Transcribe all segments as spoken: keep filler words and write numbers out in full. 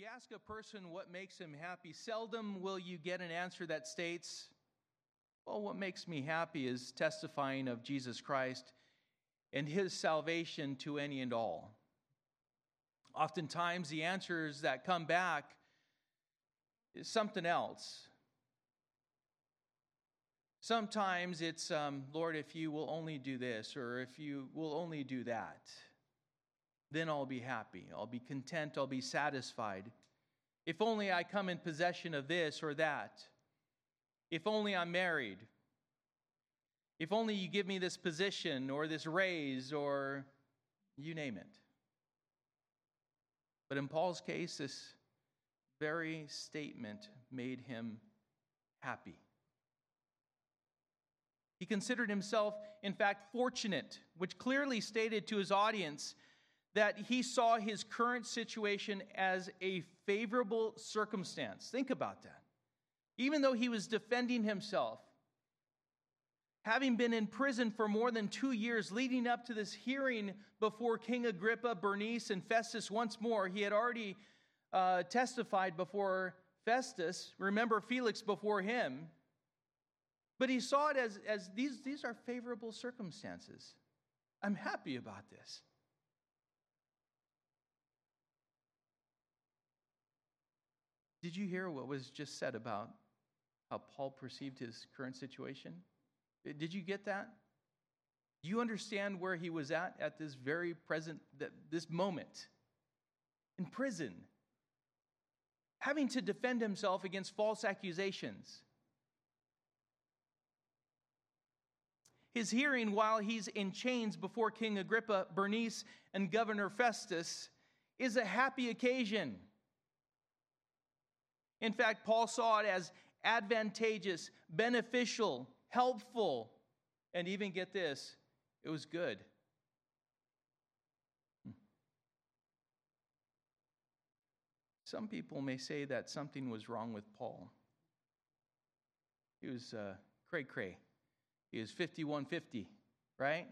you ask a person what makes him happy, seldom will you get an answer that states, well, what makes me happy is testifying of Jesus Christ and his salvation to any and all. Oftentimes, the answers that come back is something else. Sometimes it's, um, Lord, if you will only do this, or if you will only do that, then I'll be happy, I'll be content, I'll be satisfied. If only I come in possession of this or that. If only I'm married. If only you give me this position or this raise or you name it. But in Paul's case, this very statement made him happy. He considered himself, in fact, fortunate, which clearly stated to his audience that he saw his current situation as a favorable circumstance. Think about that. Even though he was defending himself, having been in prison for more than two years leading up to this hearing before King Agrippa, Bernice, and Festus once more, he had already uh, testified before Festus. Remember Felix before him. But he saw it as, as these, these are favorable circumstances. I'm happy about this. Did you hear what was just said about how Paul perceived his current situation? Did you get that? Do you understand where he was at at this very present, this moment? In prison, having to defend himself against false accusations. His hearing while he's in chains before King Agrippa, Bernice, and Governor Festus is a happy occasion. In fact, Paul saw it as advantageous, beneficial, helpful, and even, get this, it was good. Some people may say that something was wrong with Paul. He was uh, cray-cray. He was fifty-one fifty, right?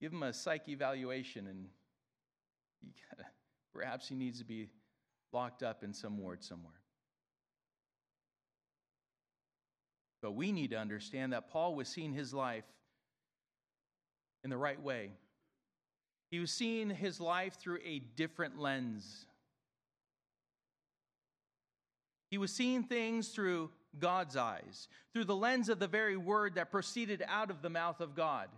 Give him a psych evaluation, and you gotta, perhaps he needs to be locked up in some ward somewhere. But we need to understand that Paul was seeing his life in the right way. He was seeing his life through a different lens. He was seeing things through God's eyes, through the lens of the very word that proceeded out of the mouth of God.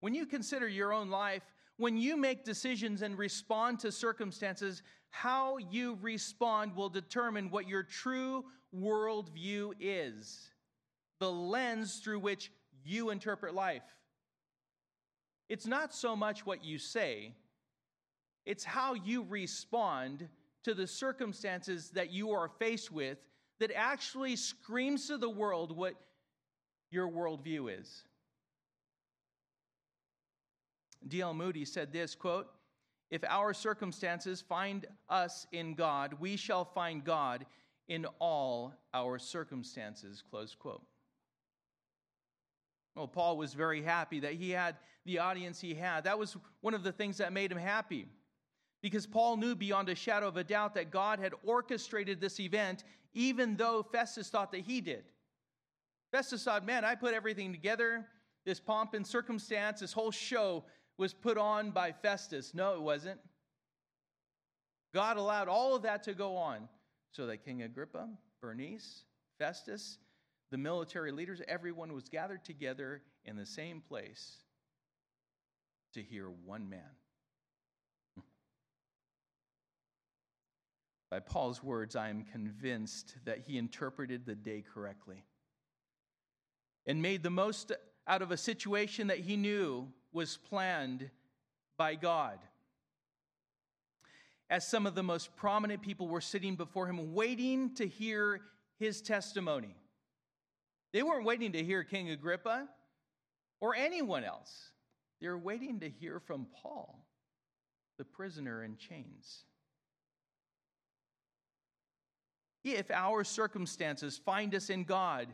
When you consider your own life, when you make decisions and respond to circumstances, how you respond will determine what your true worldview is, the lens through which you interpret life. It's not so much what you say, it's how you respond to the circumstances that you are faced with that actually screams to the world what your worldview is. D L Moody said this, quote, "If our circumstances find us in God, we shall find God in all our circumstances," close quote. Well, Paul was very happy that he had the audience he had. That was one of the things that made him happy, because Paul knew beyond a shadow of a doubt that God had orchestrated this event, even though Festus thought that he did. Festus thought, man, I put everything together, this pomp and circumstance, this whole show was put on by Festus. No, it wasn't. God allowed all of that to go on so that King Agrippa, Bernice, Festus, the military leaders, everyone was gathered together in the same place to hear one man. By Paul's words, I am convinced that he interpreted the day correctly and made the most out of a situation that he knew was planned by God. As some of the most prominent people were sitting before him, waiting to hear his testimony. They weren't waiting to hear King Agrippa or anyone else. They were waiting to hear from Paul, the prisoner in chains. If our circumstances find us in God,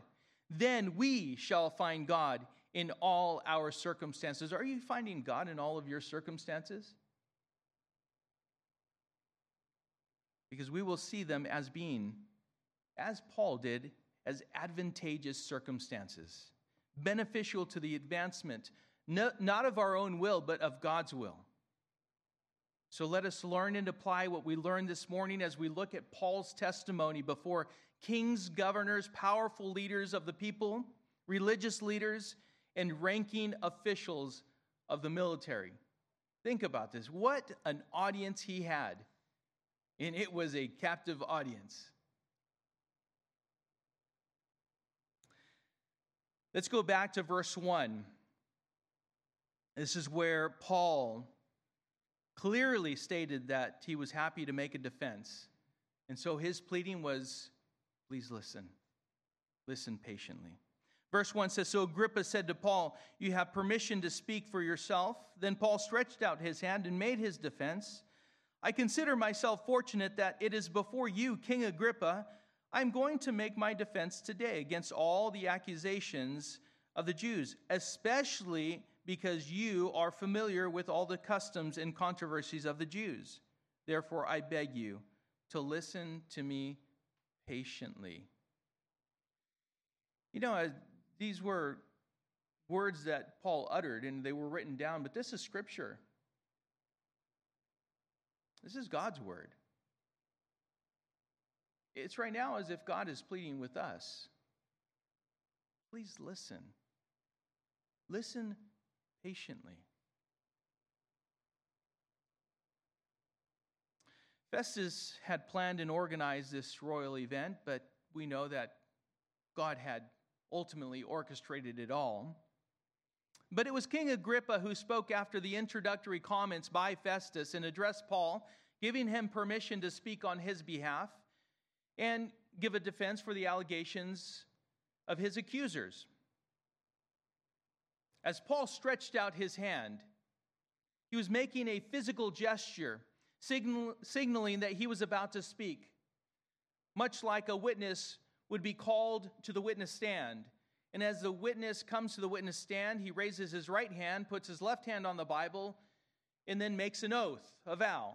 then we shall find God in all our circumstances. Are you finding God in all of your circumstances? Because we will see them as being, as Paul did, as advantageous circumstances, beneficial to the advancement, no, not of our own will, but of God's will. So let us learn and apply what we learned this morning as we look at Paul's testimony before kings, governors, powerful leaders of the people, religious leaders, and ranking officials of the military. Think about this. What an audience he had. And it was a captive audience. Let's go back to verse one. This is where Paul clearly stated that he was happy to make a defense. And so his pleading was, please listen. Listen patiently. Verse one says, so Agrippa said to Paul, you have permission to speak for yourself. Then Paul stretched out his hand and made his defense. I consider myself fortunate that it is before you, King Agrippa, I'm going to make my defense today against all the accusations of the Jews, especially because you are familiar with all the customs and controversies of the Jews. Therefore, I beg you to listen to me patiently. You know, these were words that Paul uttered, and they were written down, but this is Scripture. This is God's word. It's right now as if God is pleading with us. Please listen. Listen patiently. Festus had planned and organized this royal event, but we know that God had ultimately orchestrated it all. But it was King Agrippa who spoke after the introductory comments by Festus and addressed Paul, giving him permission to speak on his behalf and give a defense for the allegations of his accusers. As Paul stretched out his hand, he was making a physical gesture, signal, signaling that he was about to speak, much like a witness would be called to the witness stand. And as the witness comes to the witness stand, he raises his right hand, puts his left hand on the Bible, and then makes an oath, a vow,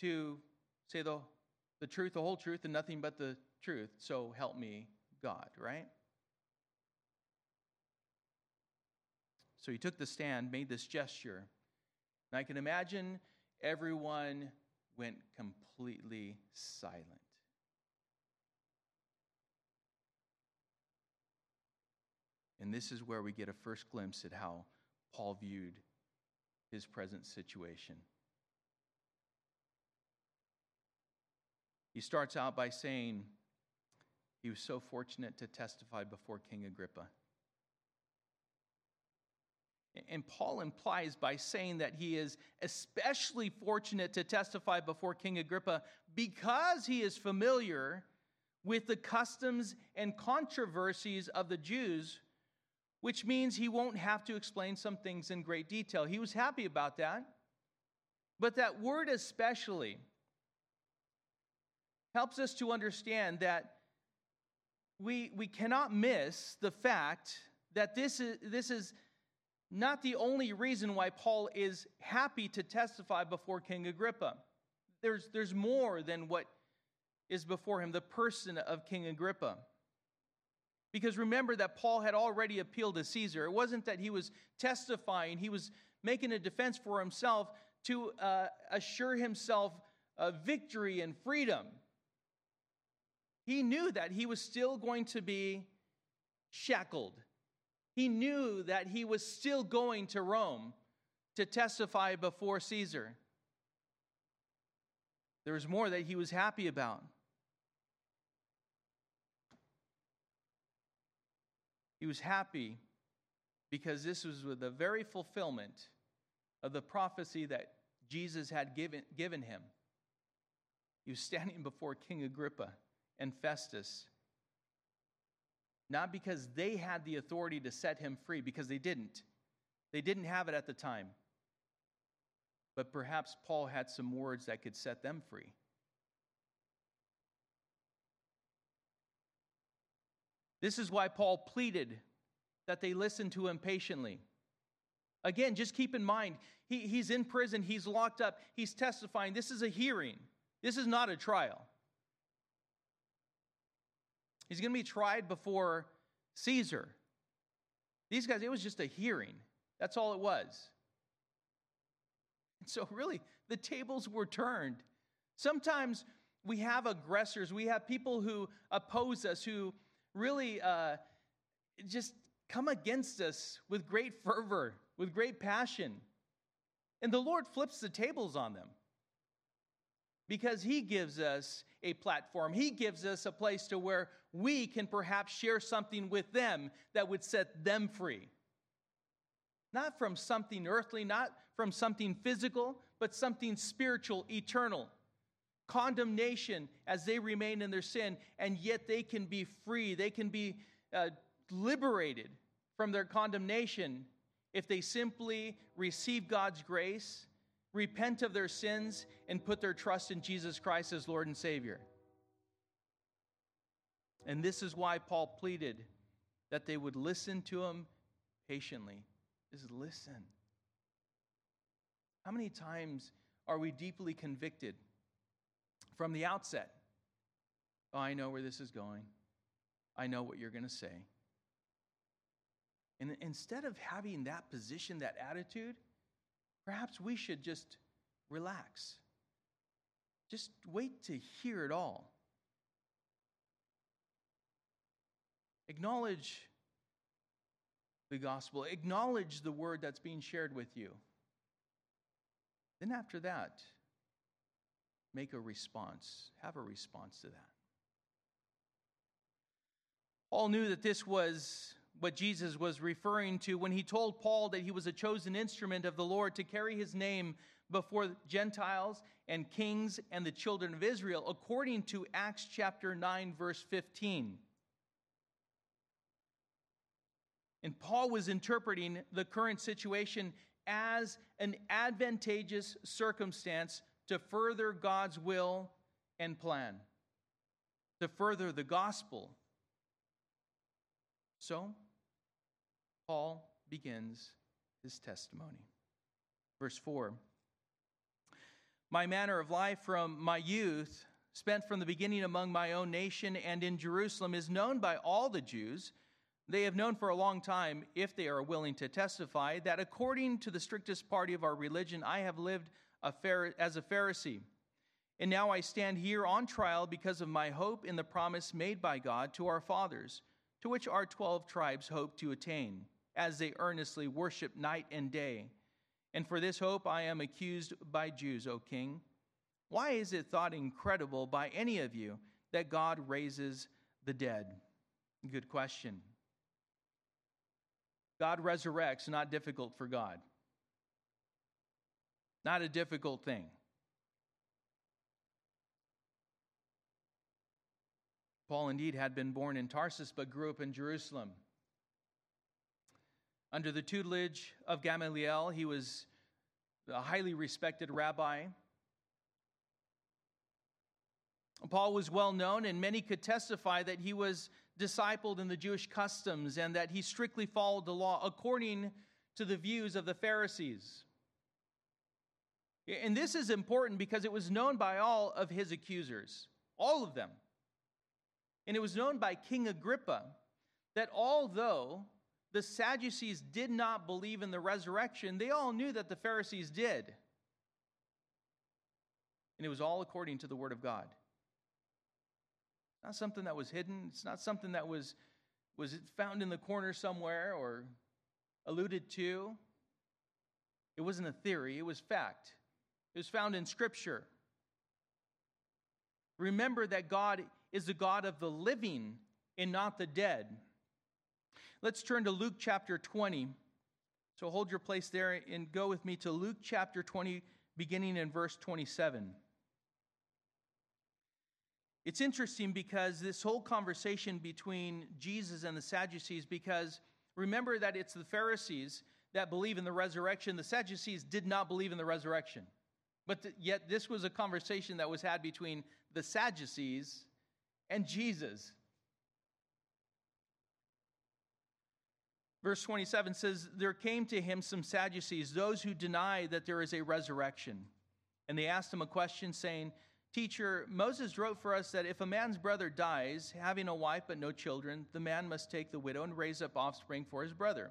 to say the, the truth, the whole truth, and nothing but the truth. So help me God, right? So he took the stand, made this gesture. And I can imagine everyone went completely silent. And this is where we get a first glimpse at how Paul viewed his present situation. He starts out by saying he was so fortunate to testify before King Agrippa. And Paul implies by saying that he is especially fortunate to testify before King Agrippa because he is familiar with the customs and controversies of the Jews, which means he won't have to explain some things in great detail. He was happy about that. But that word especially helps us to understand that we, we cannot miss the fact that this is, this is not the only reason why Paul is happy to testify before King Agrippa. There's, there's more than what is before him, the person of King Agrippa. Because remember that Paul had already appealed to Caesar. It wasn't that he was testifying. He was making a defense for himself to uh, assure himself of victory and freedom. He knew that he was still going to be shackled. He knew that he was still going to Rome to testify before Caesar. There was more that he was happy about. He was happy because this was the very fulfillment of the prophecy that Jesus had given, given him. He was standing before King Agrippa and Festus, not because they had the authority to set him free, because they didn't. They didn't have it at the time. But perhaps Paul had some words that could set them free. This is why Paul pleaded that they listened to him patiently. Again, just keep in mind, he, he's in prison, he's locked up, he's testifying. This is a hearing. This is not a trial. He's going to be tried before Caesar. These guys, it was just a hearing. That's all it was. And so really, the tables were turned. Sometimes we have aggressors. We have people who oppose us, who really uh, just come against us with great fervor, with great passion. And the Lord flips the tables on them because he gives us a platform. He gives us a place to where we can perhaps share something with them that would set them free. Not from something earthly, not from something physical, but something spiritual, eternal. Condemnation as they remain in their sin, and yet they can be free. They can be uh, liberated from their condemnation if they simply receive God's grace, repent of their sins, and put their trust in Jesus Christ as Lord and Savior. And this is why Paul pleaded that they would listen to him patiently. Just listen. How many times are we deeply convicted from the outset? Oh, I know where this is going. I know what you're going to say. And instead of having that position, that attitude, perhaps we should just relax. Just wait to hear it all. Acknowledge the gospel. Acknowledge the word that's being shared with you. Then after that, make a response. Have a response to that. Paul knew that this was what Jesus was referring to when he told Paul that he was a chosen instrument of the Lord to carry his name before Gentiles and kings and the children of Israel, according to Acts chapter nine, verse fifteen. And Paul was interpreting the current situation as an advantageous circumstance to further God's will and plan, to further the gospel. So, Paul begins his testimony. Verse four, my manner of life from my youth, spent from the beginning among my own nation and in Jerusalem, is known by all the Jews. They have known for a long time, if they are willing to testify, that according to the strictest part of our religion, I have lived as a Pharisee. And now I stand here on trial because of my hope in the promise made by God to our fathers, to which our twelve tribes hope to attain, as they earnestly worship night and day. And for this hope I am accused by Jews, O king. Why is it thought incredible by any of you that God raises the dead? Good question. God resurrects, not difficult for God. Not a difficult thing. Paul indeed had been born in Tarsus, but grew up in Jerusalem. Under the tutelage of Gamaliel, he was a highly respected rabbi. Paul was well known, and many could testify that he was discipled in the Jewish customs and that he strictly followed the law according to the views of the Pharisees. And this is important because it was known by all of his accusers, all of them. And it was known by King Agrippa that although the Sadducees did not believe in the resurrection, they all knew that the Pharisees did. And it was all according to the word of God. Not something that was hidden. It's not something that was, was found in the corner somewhere or alluded to. It wasn't a theory. It was fact. It was found in Scripture. Remember that God is the God of the living and not the dead. Let's turn to Luke chapter twenty. So hold your place there and go with me to Luke chapter twenty, beginning in verse twenty-seven. It's interesting because this whole conversation between Jesus and the Sadducees, because remember that it's the Pharisees that believe in the resurrection. The Sadducees did not believe in the resurrection. But th- yet this was a conversation that was had between the Sadducees and Jesus. Verse twenty-seven says, there came to him some Sadducees, those who deny that there is a resurrection. And they asked him a question saying, Teacher, Moses wrote for us that if a man's brother dies, having a wife but no children, the man must take the widow and raise up offspring for his brother.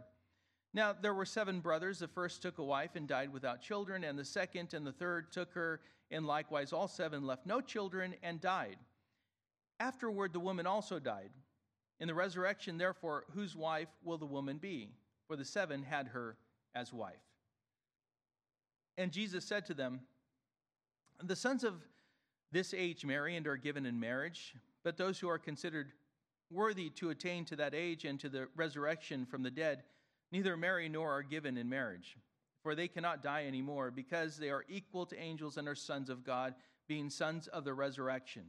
Now there were seven brothers. The first took a wife and died without children, and the second and the third took her, and likewise all seven left no children and died. Afterward the woman also died. In the resurrection, therefore, whose wife will the woman be? For the seven had her as wife. And Jesus said to them, The sons of this age marry and are given in marriage, but those who are considered worthy to attain to that age and to the resurrection from the dead neither marry nor are given in marriage, for they cannot die anymore, because they are equal to angels and are sons of God, being sons of the resurrection.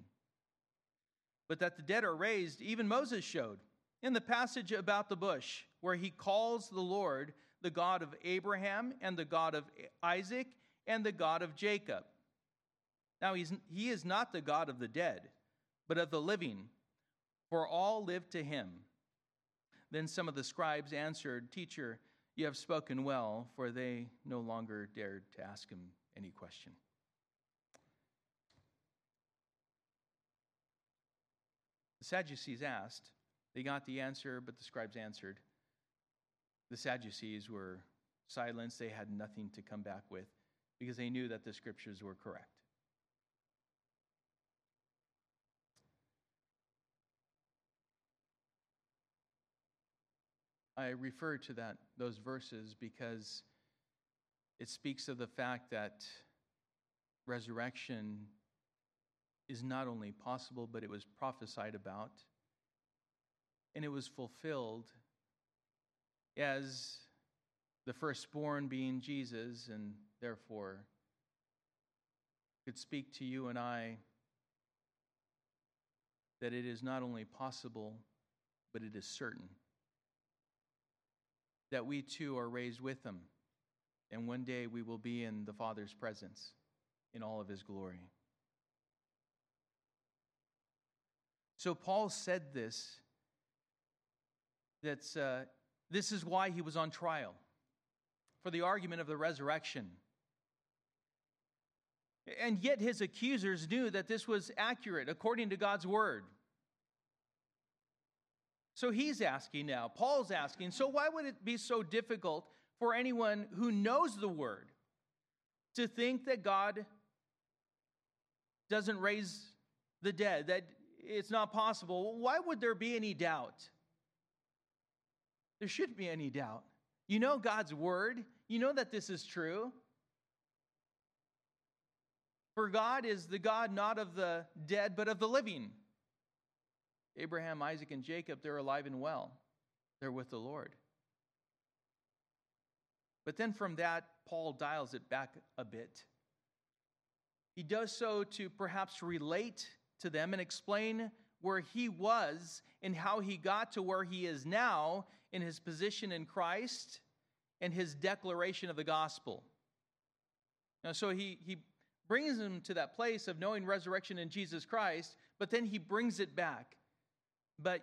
But that the dead are raised, even Moses showed in the passage about the bush, where he calls the Lord the God of Abraham and the God of Isaac and the God of Jacob. Now he's, he is not the God of the dead, but of the living, for all live to him. Then some of the scribes answered, Teacher, you have spoken well, for they no longer dared to ask him any question. The Sadducees asked, they got the answer, but the scribes answered. The Sadducees were silenced, they had nothing to come back with, because they knew that the scriptures were correct. I refer to that those verses because it speaks of the fact that resurrection is not only possible, but it was prophesied about, and it was fulfilled as the firstborn being Jesus, and therefore could speak to you and I that it is not only possible, but it is certain that we too are raised with him, and one day we will be in the Father's presence in all of his glory. So Paul said this, that's, uh, this is why he was on trial, for the argument of the resurrection. And yet his accusers knew that this was accurate according to God's word. So he's asking now, Paul's asking, so why would it be so difficult for anyone who knows the word to think that God doesn't raise the dead, that it's not possible? Why would there be any doubt? There shouldn't be any doubt. You know God's word. You know that this is true. For God is the God not of the dead, but of the living. Abraham, Isaac, and Jacob, they're alive and well. They're with the Lord. But then from that, Paul dials it back a bit. He does so to perhaps relate to them and explain where he was and how he got to where he is now in his position in Christ and his declaration of the gospel. Now, so he, he brings them to that place of knowing resurrection in Jesus Christ, but then he brings it back. But,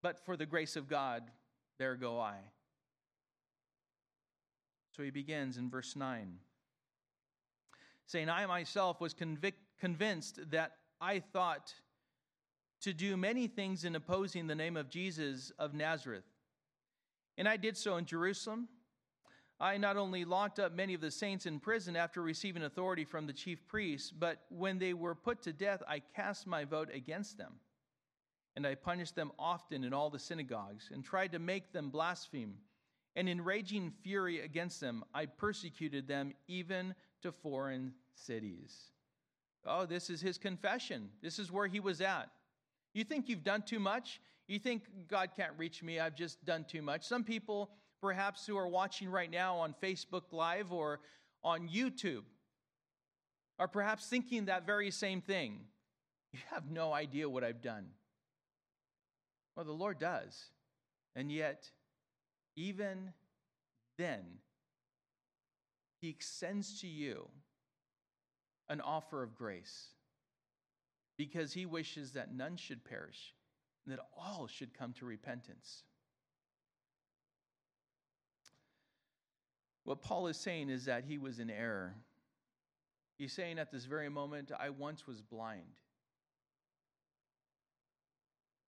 but for the grace of God, there go I. So he begins in verse nine, saying, I myself was convict, convinced that I thought to do many things in opposing the name of Jesus of Nazareth. And I did so in Jerusalem. I not only locked up many of the saints in prison after receiving authority from the chief priests, but when they were put to death, I cast my vote against them. And I punished them often in all the synagogues, and tried to make them blaspheme. And in raging fury against them, I persecuted them even to foreign cities. Oh, this is his confession. This is where he was at. You think you've done too much? You think God can't reach me, I've just done too much. Some people, perhaps, who are watching right now on Facebook Live or on YouTube, are perhaps thinking that very same thing. You have no idea what I've done. Well, the Lord does. And yet, even then, he extends to you an offer of grace, because he wishes that none should perish, and that all should come to repentance. What Paul is saying is that he was in error. He's saying at this very moment, I once was blind.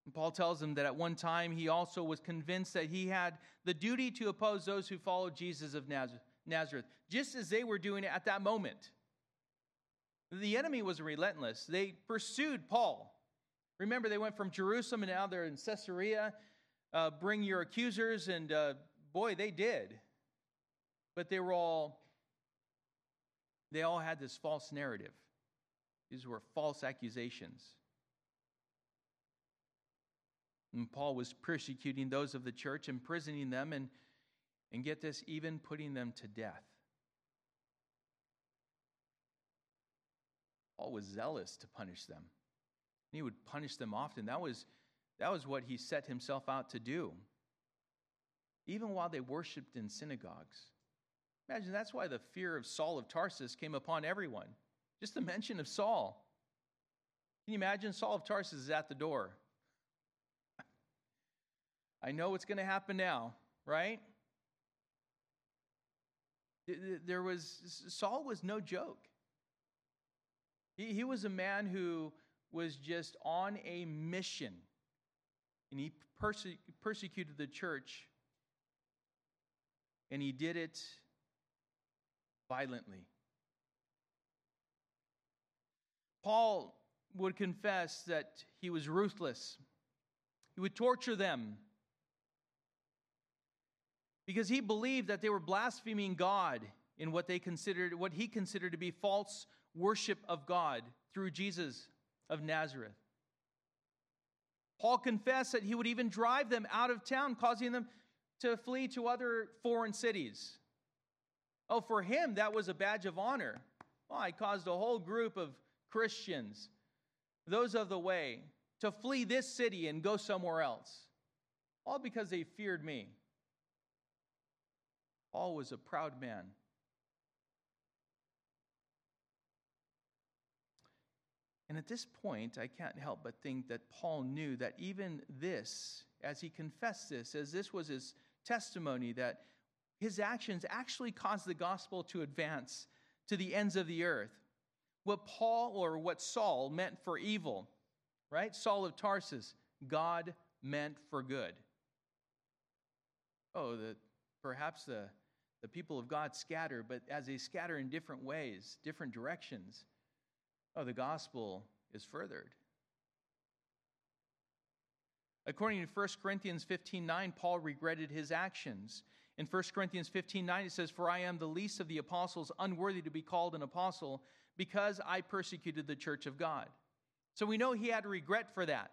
And Paul tells him that at one time he also was convinced that he had the duty to oppose those who followed Jesus of Nazareth, just as they were doing it at that moment. The enemy was relentless. They pursued Paul. Remember, they went from Jerusalem and now they're in Caesarea. Uh, bring your accusers, and uh, boy, they did. But they were all, they all had this false narrative. These were false accusations. And Paul was persecuting those of the church, imprisoning them, and, and get this, even putting them to death. Paul was zealous to punish them. He would punish them often. That was, that was what he set himself out to do. Even while they worshiped in synagogues. Imagine, that's why the fear of Saul of Tarsus came upon everyone. Just the mention of Saul. Can you imagine? Saul of Tarsus is at the door. I know what's going to happen now, right? There was, Saul was no joke. He, he was a man who was just on a mission. And he perse- persecuted the church. And he did it violently. Paul would confess that he was ruthless. He would torture them. Because he believed that they were blaspheming God in what they considered, what he considered to be false worship of God through Jesus of Nazareth. Paul confessed that he would even drive them out of town, causing them to flee to other foreign cities. Oh, for him, that was a badge of honor. Well, I caused a whole group of Christians, those of the way, to flee this city and go somewhere else, all because they feared me. Paul was a proud man. And at this point, I can't help but think that Paul knew that even this, as he confessed this, as this was his testimony, that his actions actually caused the gospel to advance to the ends of the earth. What Paul, or what Saul, meant for evil, right? Saul of Tarsus, God meant for good. Oh, the, perhaps the, the people of God scatter, but as they scatter in different ways, different directions, oh, the gospel is furthered. According to First Corinthians fifteen nine, Paul regretted his actions. In First Corinthians fifteen nine, it says, "For I am the least of the apostles, unworthy to be called an apostle, because I persecuted the church of God." So we know he had regret for that.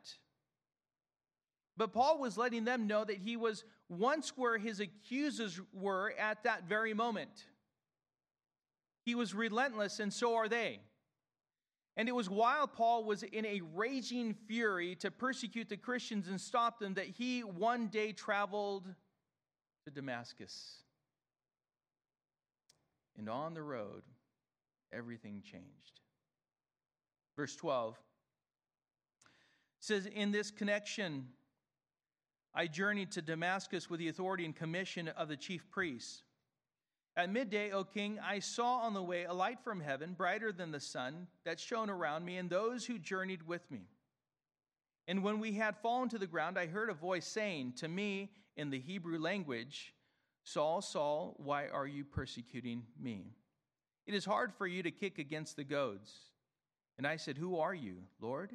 But Paul was letting them know that he was once where his accusers were at that very moment. He was relentless, and so are they. And it was while Paul was in a raging fury to persecute the Christians and stop them that he one day traveled to Damascus. And on the road, everything changed. Verse twelve says, "In this connection, I journeyed to Damascus with the authority and commission of the chief priests. At midday, O king, I saw on the way a light from heaven, brighter than the sun, that shone around me and those who journeyed with me. And when we had fallen to the ground, I heard a voice saying to me in the Hebrew language, 'Saul, Saul, why are you persecuting me? It is hard for you to kick against the goads.' And I said, 'Who are you, Lord?'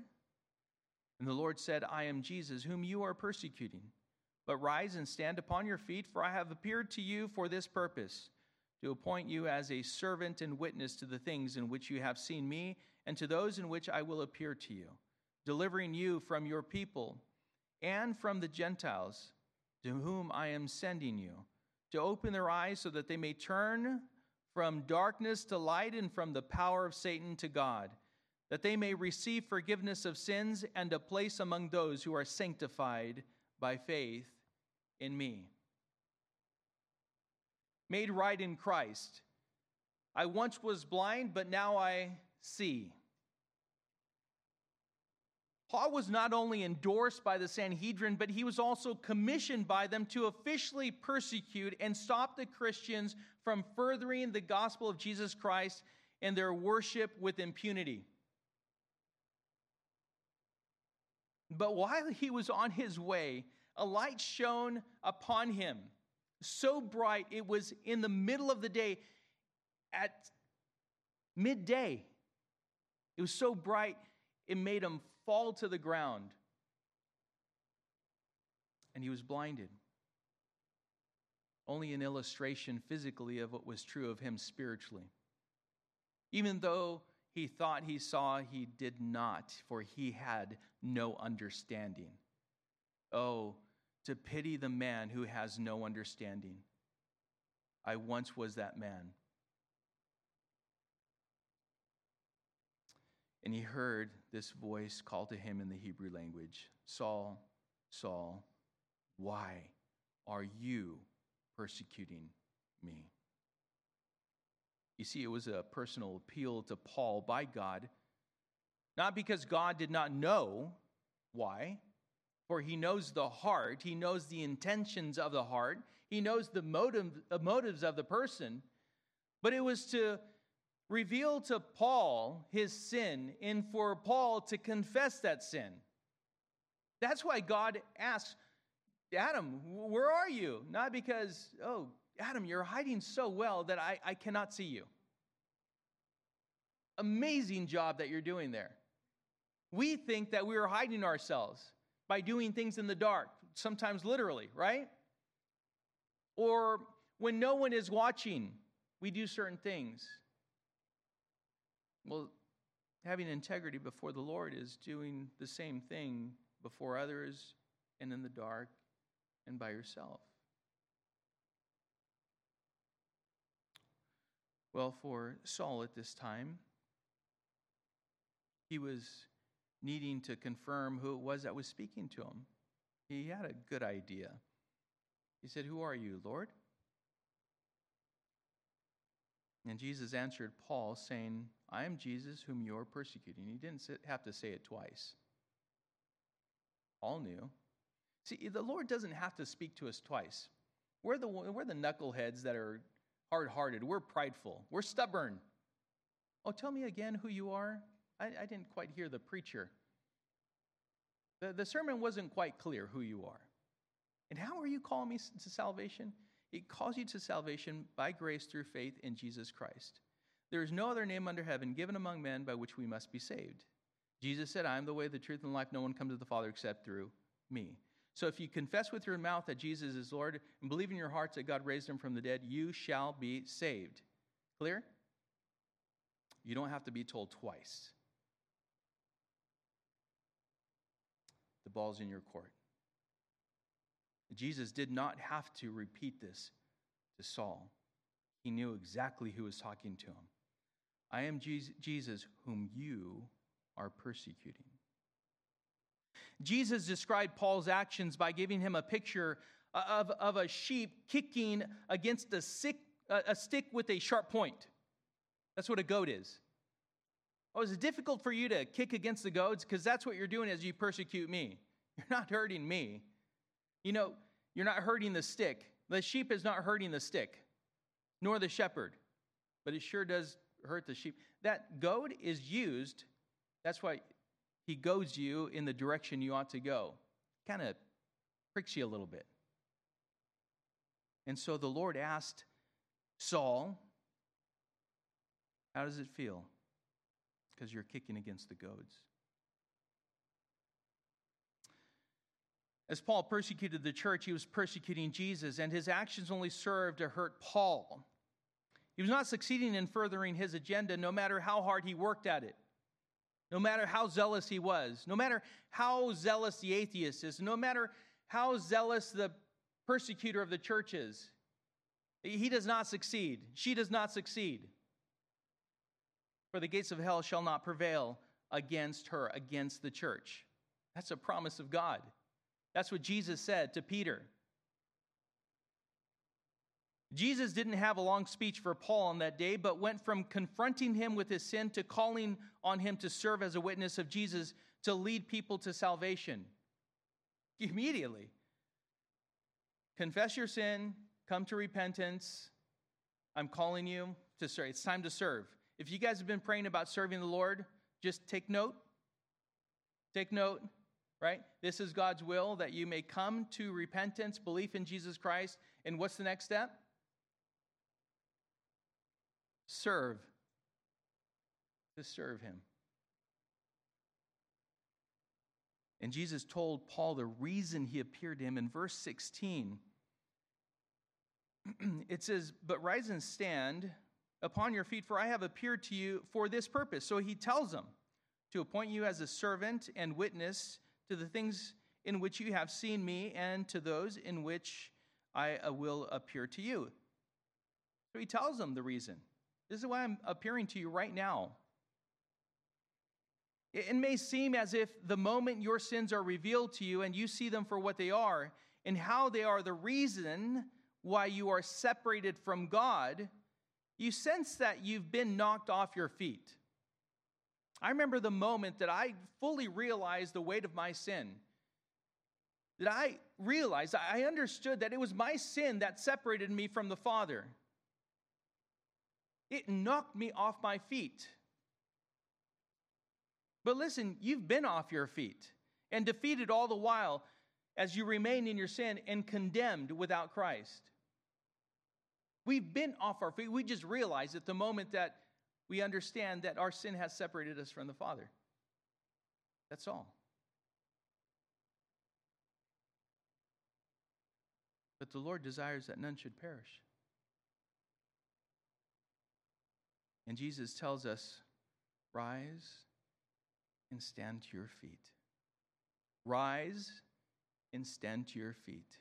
And the Lord said, 'I am Jesus, whom you are persecuting. But rise and stand upon your feet, for I have appeared to you for this purpose, to appoint you as a servant and witness to the things in which you have seen me, and to those in which I will appear to you, delivering you from your people and from the Gentiles, to whom I am sending you, to open their eyes so that they may turn from darkness to light and from the power of Satan to God, that they may receive forgiveness of sins and a place among those who are sanctified by faith in me.' Made right in Christ. I once was blind, but now I see." Paul was not only endorsed by the Sanhedrin, but he was also commissioned by them to officially persecute and stop the Christians from furthering the gospel of Jesus Christ and their worship with impunity. But while he was on his way, a light shone upon him, so bright it was in the middle of the day, at midday. It was so bright it made him fall to the ground, and he was blinded. Only an illustration physically of what was true of him spiritually. Even though he thought he saw, he did not, for he had no understanding. Oh, to pity the man who has no understanding. I once was that man. And he heard this voice call to him in the Hebrew language, Saul, Saul, why are you persecuting me? You see, it was a personal appeal to Paul by God, not because God did not know why, for he knows the heart, he knows the intentions of the heart, he knows the motive, the motives of the person, but it was to reveal to Paul his sin and for Paul to confess that sin. That's why God asks, Adam, where are you? Not because, oh, Adam, you're hiding so well that I, I cannot see you. Amazing job that you're doing there. We think that we are hiding ourselves by doing things in the dark, sometimes literally, right? Or when no one is watching, we do certain things. Well, having integrity before the Lord is doing the same thing before others and in the dark and by yourself. Well, for Saul at this time, he was needing to confirm who it was that was speaking to him. He had a good idea. He said, "Who are you, Lord?" And Jesus answered Paul, saying, "I am Jesus whom you are persecuting." He didn't have to say it twice. Paul knew. See, the Lord doesn't have to speak to us twice. We're the, we're the knuckleheads that are hard-hearted. We're prideful. We're stubborn. Oh, tell me again who you are. I, I didn't quite hear the preacher. The, the sermon wasn't quite clear who you are. And how are you calling me to salvation? It calls you to salvation by grace through faith in Jesus Christ. There is no other name under heaven given among men by which we must be saved. Jesus said, "I am the way, the truth, and life. No one comes to the Father except through me." So if you confess with your mouth that Jesus is Lord and believe in your hearts that God raised him from the dead, you shall be saved. Clear? You don't have to be told twice. The ball's in your court. Jesus did not have to repeat this to Saul. He knew exactly who was talking to him. I am Jesus whom you are persecuting. Jesus described Paul's actions by giving him a picture of, of a sheep kicking against a, sick, a stick with a sharp point. That's what a goad is. Oh, is it difficult for you to kick against the goads? Because that's what you're doing as you persecute me. You're not hurting me. You know, you're not hurting the stick. The sheep is not hurting the stick, nor the shepherd, but it sure does hurt the sheep. That goad is used. That's why he goads you in the direction you ought to go. Kind of pricks you a little bit. And so the Lord asked Saul, how does it feel? Because you're kicking against the goads. As Paul persecuted the church, he was persecuting Jesus, and his actions only served to hurt Paul. He was not succeeding in furthering his agenda, no matter how hard he worked at it, no matter how zealous he was, no matter how zealous the atheist is, no matter how zealous the persecutor of the church is. He does not succeed. She does not succeed. For the gates of hell shall not prevail against her, against the church. That's a promise of God. That's what Jesus said to Peter. Jesus didn't have a long speech for Paul on that day, but went from confronting him with his sin to calling on him to serve as a witness of Jesus to lead people to salvation. Immediately. Confess your sin, come to repentance. I'm calling you to serve. It's time to serve. If you guys have been praying about serving the Lord, just take note. Take note, right? This is God's will, that you may come to repentance, belief in Jesus Christ. And what's the next step? Serve. To serve him. And Jesus told Paul the reason he appeared to him in verse sixteen. It says, "But rise and stand upon your feet, for I have appeared to you for this purpose." So he tells them to appoint you as a servant and witness to the things in which you have seen me and to those in which I will appear to you. So he tells them the reason. This is why I'm appearing to you right now. It may seem as if the moment your sins are revealed to you and you see them for what they are and how they are the reason why you are separated from God, you sense that you've been knocked off your feet. I remember the moment that I fully realized the weight of my sin, that I realized, I understood that it was my sin that separated me from the Father. It knocked me off my feet. But listen, you've been off your feet and defeated all the while as you remain in your sin and condemned without Christ. We've been off our feet. We just realize at the moment that we understand that our sin has separated us from the Father. That's all. But the Lord desires that none should perish. And Jesus tells us, rise and stand to your feet. Rise and stand to your feet.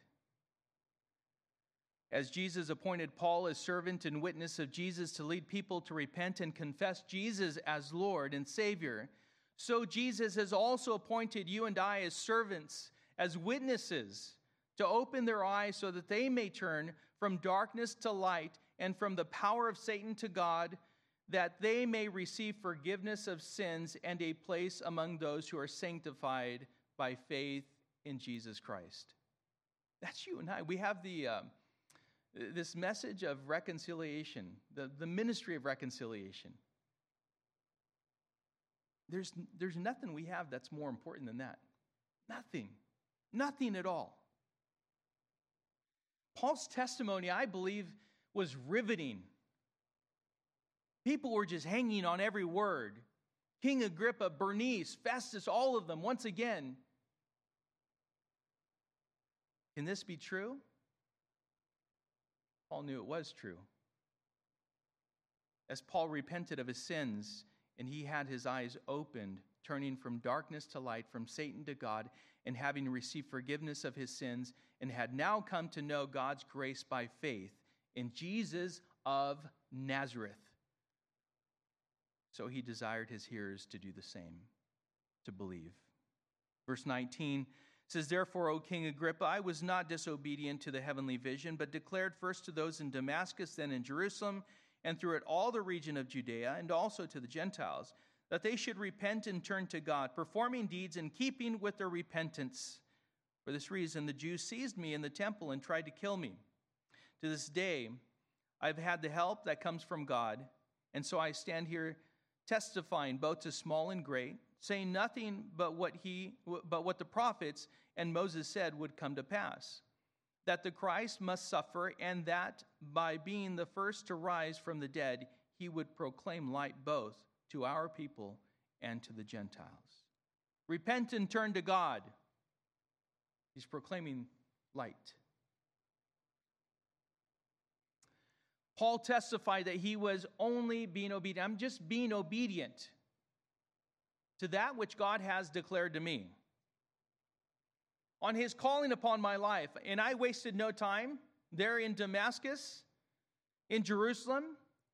As Jesus appointed Paul as servant and witness of Jesus to lead people to repent and confess Jesus as Lord and Savior, so Jesus has also appointed you and I as servants, as witnesses, to open their eyes so that they may turn from darkness to light and from the power of Satan to God, that they may receive forgiveness of sins and a place among those who are sanctified by faith in Jesus Christ. That's you and I. We have the uh, this message of reconciliation, the, the ministry of reconciliation. There's, there's nothing we have that's more important than that. Nothing. Nothing at all. Paul's testimony, I believe, was riveting. People were just hanging on every word. King Agrippa, Bernice, Festus, all of them, once again. Can this be true? Paul knew it was true. As Paul repented of his sins, and he had his eyes opened, turning from darkness to light, from Satan to God, and having received forgiveness of his sins, and had now come to know God's grace by faith in Jesus of Nazareth. So he desired his hearers to do the same, to believe. Verse nineteen says, "Therefore, O King Agrippa, I was not disobedient to the heavenly vision, but declared first to those in Damascus, then in Jerusalem, and throughout all the region of Judea, and also to the Gentiles, that they should repent and turn to God, performing deeds in keeping with their repentance. For this reason, the Jews seized me in the temple and tried to kill me. To this day, I've had the help that comes from God, and so I stand here testifying both to small and great, saying nothing but what he, but what the prophets and Moses said would come to pass, that the Christ must suffer, and that by being the first to rise from the dead, he would proclaim light both to our people and to the Gentiles." Repent and turn to God. He's proclaiming light. Paul testified that he was only being obedient. I'm just being obedient to that which God has declared to me. On his calling upon my life, and I wasted no time there in Damascus, in Jerusalem,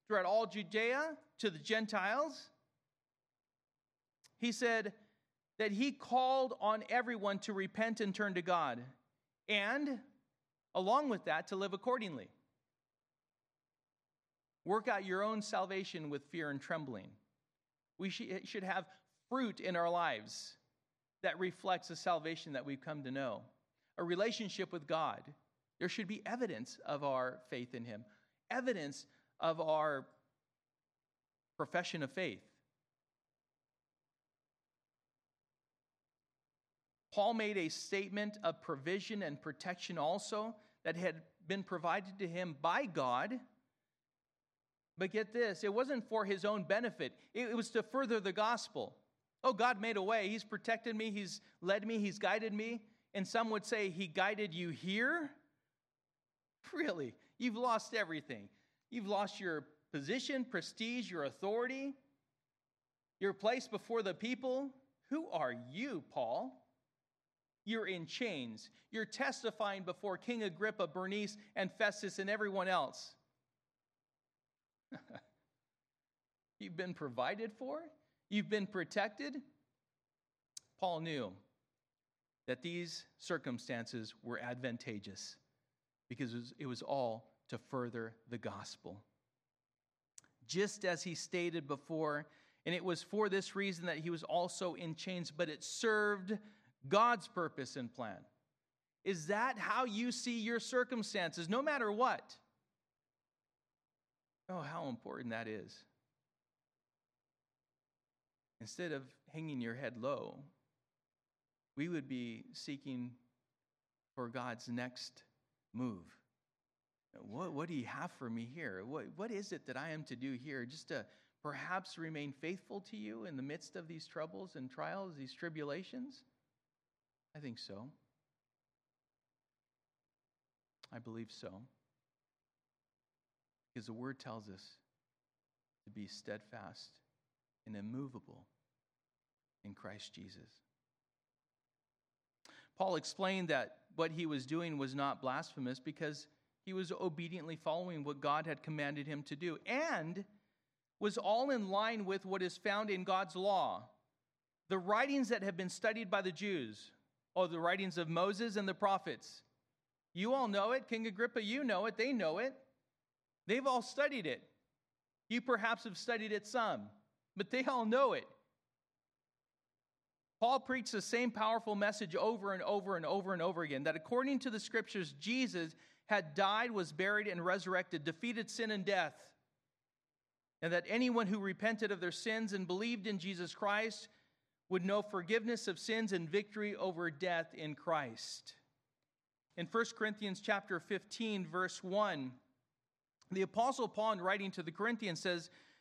throughout all Judea, to the Gentiles. He said that he called on everyone to repent and turn to God, and along with that, to live accordingly. Work out your own salvation with fear and trembling. We should have fruit in our lives. that reflects the salvation that we've come to know. A relationship with God. There should be evidence of our faith in him. Evidence of our profession of faith. Paul made a statement of provision and protection also that had been provided to him by God. But get this, it wasn't for his own benefit. It was to further the gospel. Oh, God made a way. He's protected me. He's led me. He's guided me. And some would say, he guided you here? Really? You've lost everything. You've lost your position, prestige, your authority, your place before the people. Who are you, Paul? You're in chains. You're testifying before King Agrippa, Bernice, and Festus, and everyone else. You've been provided for. You've been protected. Paul knew that these circumstances were advantageous because it was all to further the gospel. Just as he stated before, and it was for this reason that he was also in chains, but it served God's purpose and plan. Is that how you see your circumstances, no matter what? Oh, how important that is. Instead of hanging your head low, we would be seeking for God's next move. What, what do you have for me here? What, what is it that I am to do here? Just to perhaps remain faithful to you in the midst of these troubles and trials, these tribulations? I think so. I believe so. Because the word tells us to be steadfast and immovable in Christ Jesus. Paul explained that what he was doing was not blasphemous because he was obediently following what God had commanded him to do and was all in line with what is found in God's law. The writings that have been studied by the Jews, or the writings of Moses and the prophets. You all know it. King Agrippa, you know it. They know it. They've all studied it. You perhaps have studied it some, but they all know it. Paul preached the same powerful message over and over and over and over again, that according to the scriptures, Jesus had died, was buried, and resurrected, defeated sin and death, and that anyone who repented of their sins and believed in Jesus Christ would know forgiveness of sins and victory over death in Christ. In First Corinthians chapter fifteen, verse one, the Apostle Paul, in writing to the Corinthians, says,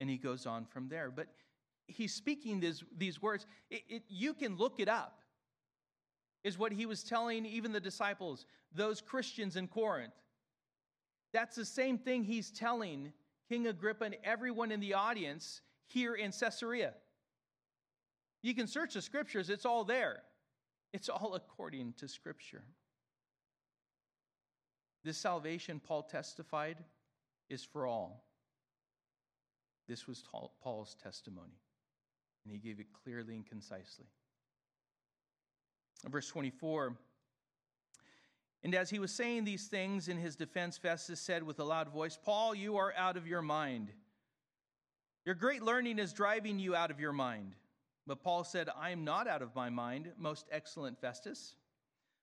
And he goes on from there. But he's speaking this, these words. It, it, you can look it up, is what he was telling even the disciples, those Christians in Corinth. That's the same thing he's telling King Agrippa and everyone in the audience here in Caesarea. You can search the scriptures. It's all there. It's all according to scripture. This salvation, Paul testified, is for all. This was Paul's testimony, and he gave it clearly and concisely. Verse twenty-four, "And as he was saying these things in his defense, Festus said with a loud voice, 'Paul, you are out of your mind. Your great learning is driving you out of your mind.' But Paul said, 'I am not out of my mind, most excellent Festus,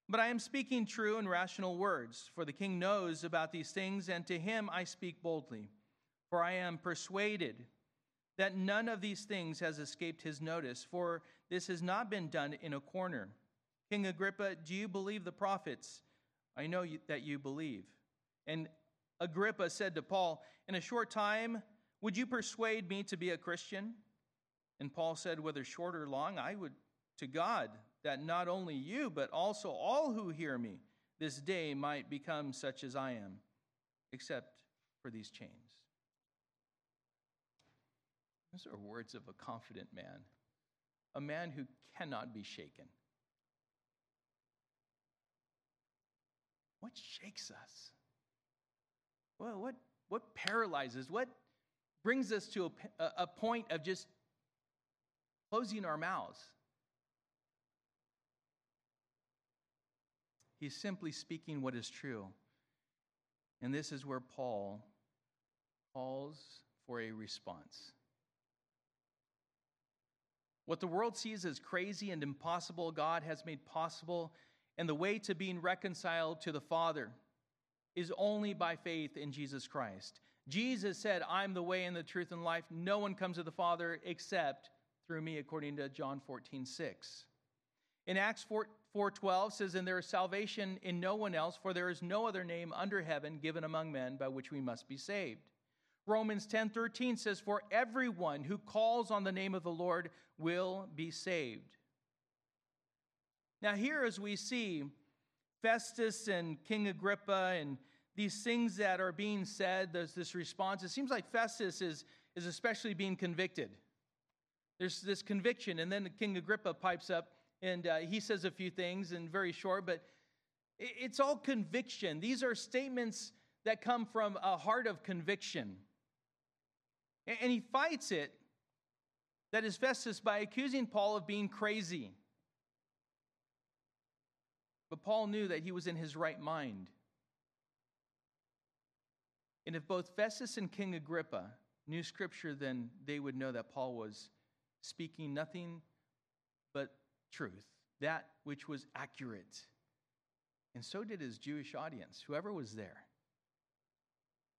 but I am speaking true and rational words. For the king knows about these things, and to him I speak boldly. For I am persuaded that none of these things has escaped his notice, for this has not been done in a corner. King Agrippa, do you believe the prophets? I know you, that you believe.' And Agrippa said to Paul, 'In a short time, would you persuade me to be a Christian?' And Paul said, 'Whether short or long, I would to God that not only you, but also all who hear me this day might become such as I am, except for these chains.'" Those are words of a confident man, a man who cannot be shaken. What shakes us? Well, what, what paralyzes? What brings us to a, a point of just closing our mouths? He's simply speaking what is true. And this is where Paul calls for a response. What the world sees as crazy and impossible, God has made possible, and the way to being reconciled to the Father is only by faith in Jesus Christ. Jesus said, "I'm the way and the truth and life. No one comes to the Father except through me," according to John fourteen six. In Acts four twelve says, "And there is salvation in no one else, for there is no other name under heaven given among men by which we must be saved." Romans ten thirteen says, "For everyone who calls on the name of the Lord will be saved." Now here, as we see Festus and King Agrippa and these things that are being said, there's this response. It seems like Festus is, is especially being convicted. There's this conviction, and then King Agrippa pipes up, and uh, he says a few things, and very short, but it, it's all conviction. These are statements that come from a heart of conviction. And, and he fights it, that is Festus, by accusing Paul of being crazy. But Paul knew that he was in his right mind. And if both Festus and King Agrippa knew Scripture, then they would know that Paul was speaking nothing but truth, that which was accurate. And so did his Jewish audience, whoever was there.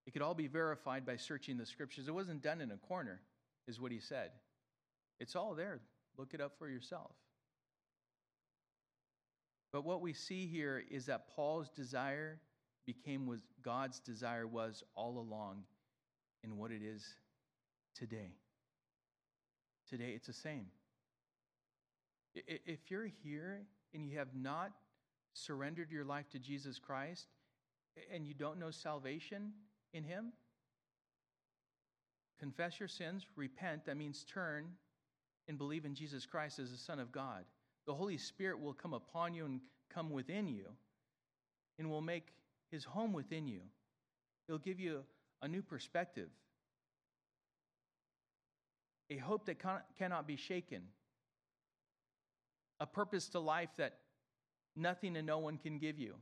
It could all be verified by searching the Scriptures. It wasn't done in a corner, is what he said. It's all there. Look it up for yourself. But what we see here is that Paul's desire became what God's desire was all along, and what it is today. Today, it's the same. If you're here and you have not surrendered your life to Jesus Christ, and you don't know salvation in Him, confess your sins, repent, that means turn, and believe in Jesus Christ as the Son of God. The Holy Spirit will come upon you and come within you and will make His home within you. He'll give you a new perspective, a hope that cannot be shaken, a purpose to life that nothing and no one can give you,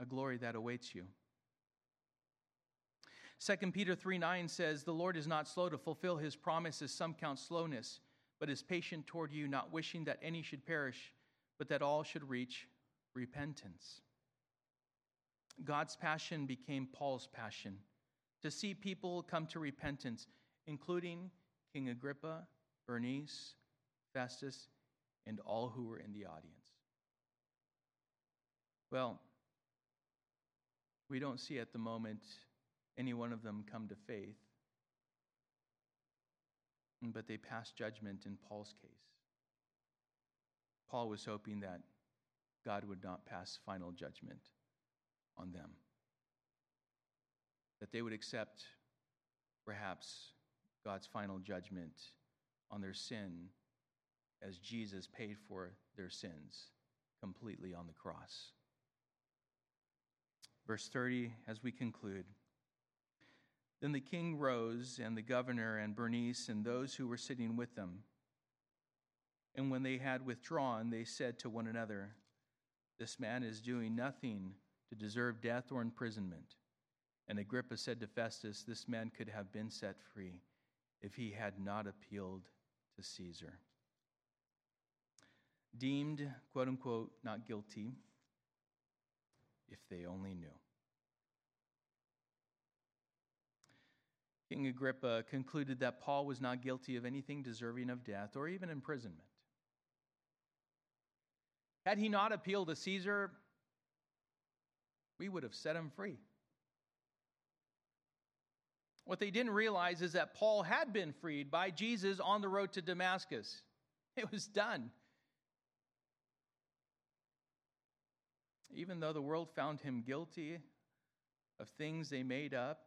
a glory that awaits you. Second Peter three nine says, "The Lord is not slow to fulfill His promises, some count slowness, but is patient toward you, not wishing that any should perish, but that all should reach repentance." God's passion became Paul's passion, to see people come to repentance, including King Agrippa, Bernice, Festus, and all who were in the audience. Well, we don't see at the moment any one of them come to faith, but they passed judgment in Paul's case. Paul was hoping that God would not pass final judgment on them, that they would accept, perhaps, God's final judgment on their sin as Jesus paid for their sins completely on the cross. Verse thirty, as we conclude, "Then the king rose, and the governor, and Bernice, and those who were sitting with them. And when they had withdrawn, they said to one another, 'This man is doing nothing to deserve death or imprisonment.' And Agrippa said to Festus, 'This man could have been set free if he had not appealed to Caesar.'" Deemed, quote unquote, not guilty, if they only knew. King Agrippa concluded that Paul was not guilty of anything deserving of death or even imprisonment. Had he not appealed to Caesar, we would have set him free. What they didn't realize is that Paul had been freed by Jesus on the road to Damascus. It was done. Even though the world found him guilty of things they made up,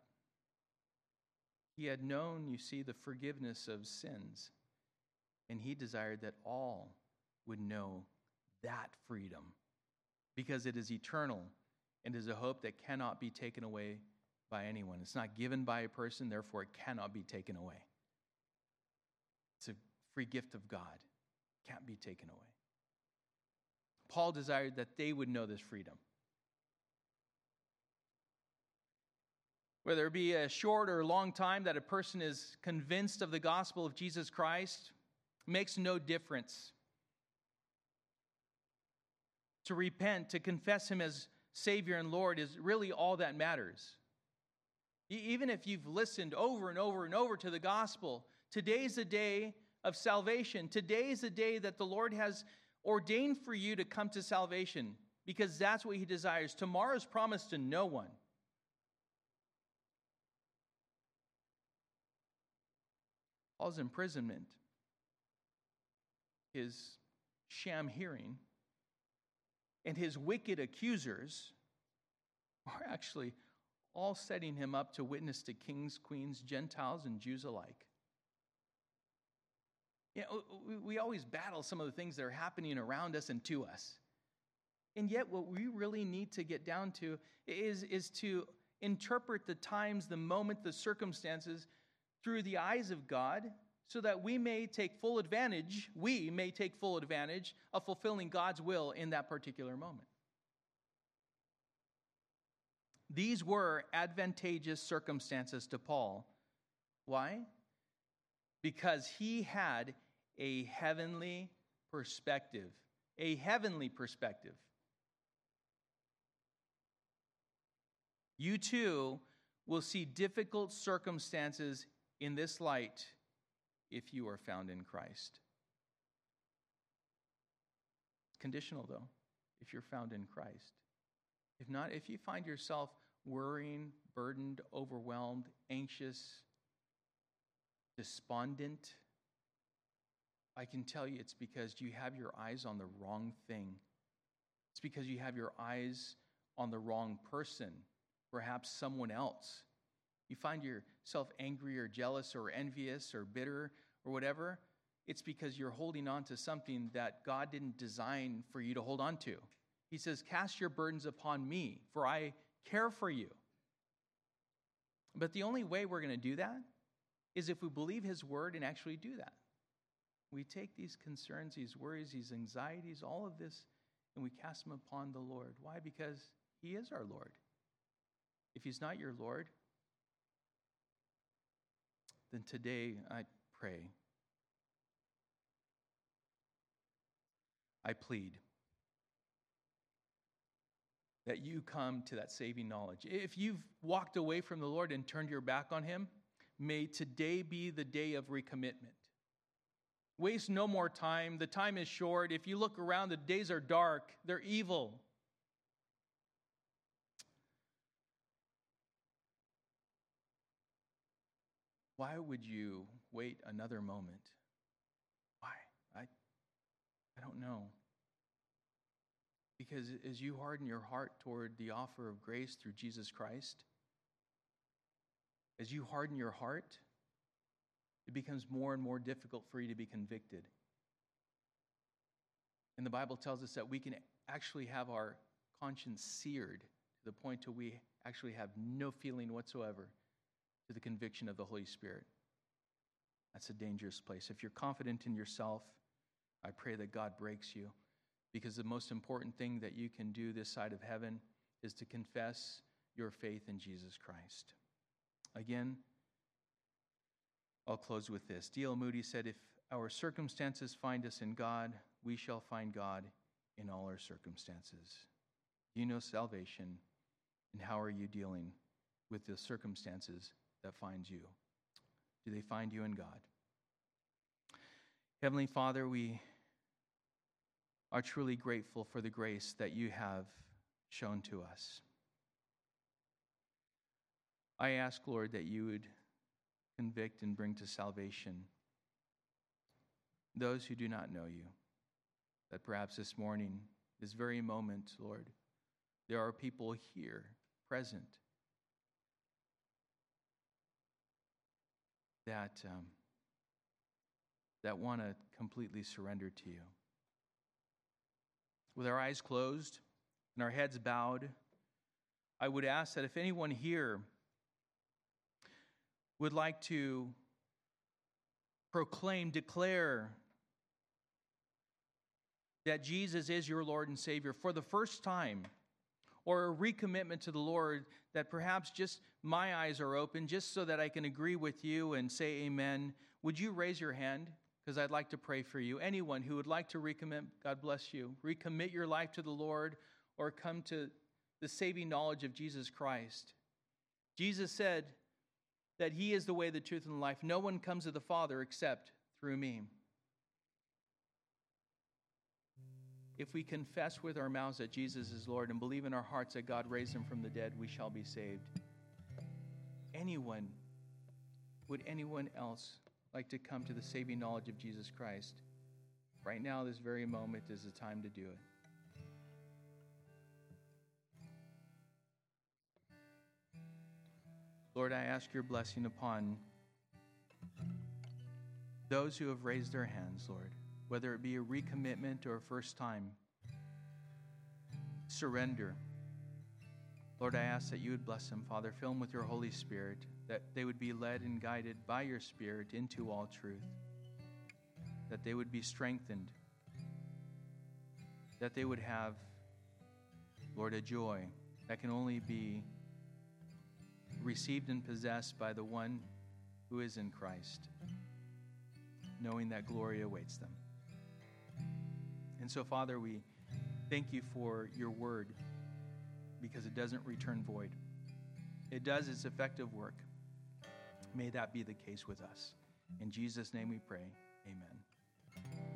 he had known, you see, the forgiveness of sins, and he desired that all would know that freedom, because it is eternal and is a hope that cannot be taken away by anyone. It's not given by a person, therefore it cannot be taken away. It's a free gift of God. It can't be taken away. Paul desired that they would know this freedom. Whether it be a short or long time that a person is convinced of the gospel of Jesus Christ, makes no difference. To repent, to confess him as Savior and Lord is really all that matters. Even if you've listened over and over and over to the gospel, today's the day of salvation. Today's the day that the Lord has ordained for you to come to salvation, because that's what he desires. Tomorrow's promised to no one. Paul's imprisonment, his sham hearing, and his wicked accusers are actually all setting him up to witness to kings, queens, Gentiles, and Jews alike. You know, we always battle some of the things that are happening around us and to us. And yet what we really need to get down to is, is to interpret the times, the moment, the circumstances through the eyes of God, so that we may take full advantage, we may take full advantage of fulfilling God's will in that particular moment. These were advantageous circumstances to Paul. Why? Because he had a heavenly perspective, a heavenly perspective. You too will see difficult circumstances in this light, if you are found in Christ. It's conditional, though, if you're found in Christ. If not, if you find yourself worrying, burdened, overwhelmed, anxious, despondent, I can tell you it's because you have your eyes on the wrong thing. It's because you have your eyes on the wrong person, perhaps someone else. You find yourself angry or jealous or envious or bitter or whatever, it's because you're holding on to something that God didn't design for you to hold on to. He says, cast your burdens upon me, for I care for you. But the only way we're going to do that is if we believe his word and actually do that. We take these concerns, these worries, these anxieties, all of this, and we cast them upon the Lord. Why? Because he is our Lord. If he's not your Lord, then today I pray, I plead that you come to that saving knowledge. If you've walked away from the Lord and turned your back on him, may today be the day of recommitment. Waste no more time. The time is short. If you look around, the days are dark. They're evil. Why would you wait another moment? Why? I, I don't know. Because as you harden your heart toward the offer of grace through Jesus Christ, as you harden your heart, it becomes more and more difficult for you to be convicted. And the Bible tells us that we can actually have our conscience seared to the point to we actually have no feeling whatsoever to the conviction of the Holy Spirit. That's a dangerous place. If you're confident in yourself, I pray that God breaks you, because the most important thing that you can do this side of heaven is to confess your faith in Jesus Christ. Again, I'll close with this. D L Moody said, if our circumstances find us in God, we shall find God in all our circumstances. You know salvation, and how are you dealing with the circumstances that finds you? Do they find you in God? Heavenly Father, we are truly grateful for the grace that you have shown to us. I ask, Lord, that you would convict and bring to salvation those who do not know you, that perhaps this morning, this very moment, Lord, there are people here present that um, that want to completely surrender to you. With our eyes closed, and our heads bowed, I would ask that if anyone here would like to proclaim, declare that Jesus is your Lord and Savior for the first time, or a recommitment to the Lord, that perhaps just my eyes are open, just so that I can agree with you and say amen, would you raise your hand? Because I'd like to pray for you. Anyone who would like to recommit, God bless you, recommit your life to the Lord or come to the saving knowledge of Jesus Christ. Jesus said that he is the way, the truth, and the life. No one comes to the Father except through me. If we confess with our mouths that Jesus is Lord and believe in our hearts that God raised him from the dead, we shall be saved. Anyone, would anyone else like to come to the saving knowledge of Jesus Christ? Right now, this very moment is the time to do it. Lord, I ask your blessing upon those who have raised their hands, Lord, whether it be a recommitment or a first time surrender. Lord, I ask that you would bless them, Father. Fill them with your Holy Spirit, that they would be led and guided by your Spirit into all truth, that they would be strengthened, that they would have, Lord, a joy that can only be received and possessed by the one who is in Christ, knowing that glory awaits them. And so, Father, we thank you for your word, because it doesn't return void. It does its effective work. May that be the case with us. In Jesus' name we pray. Amen.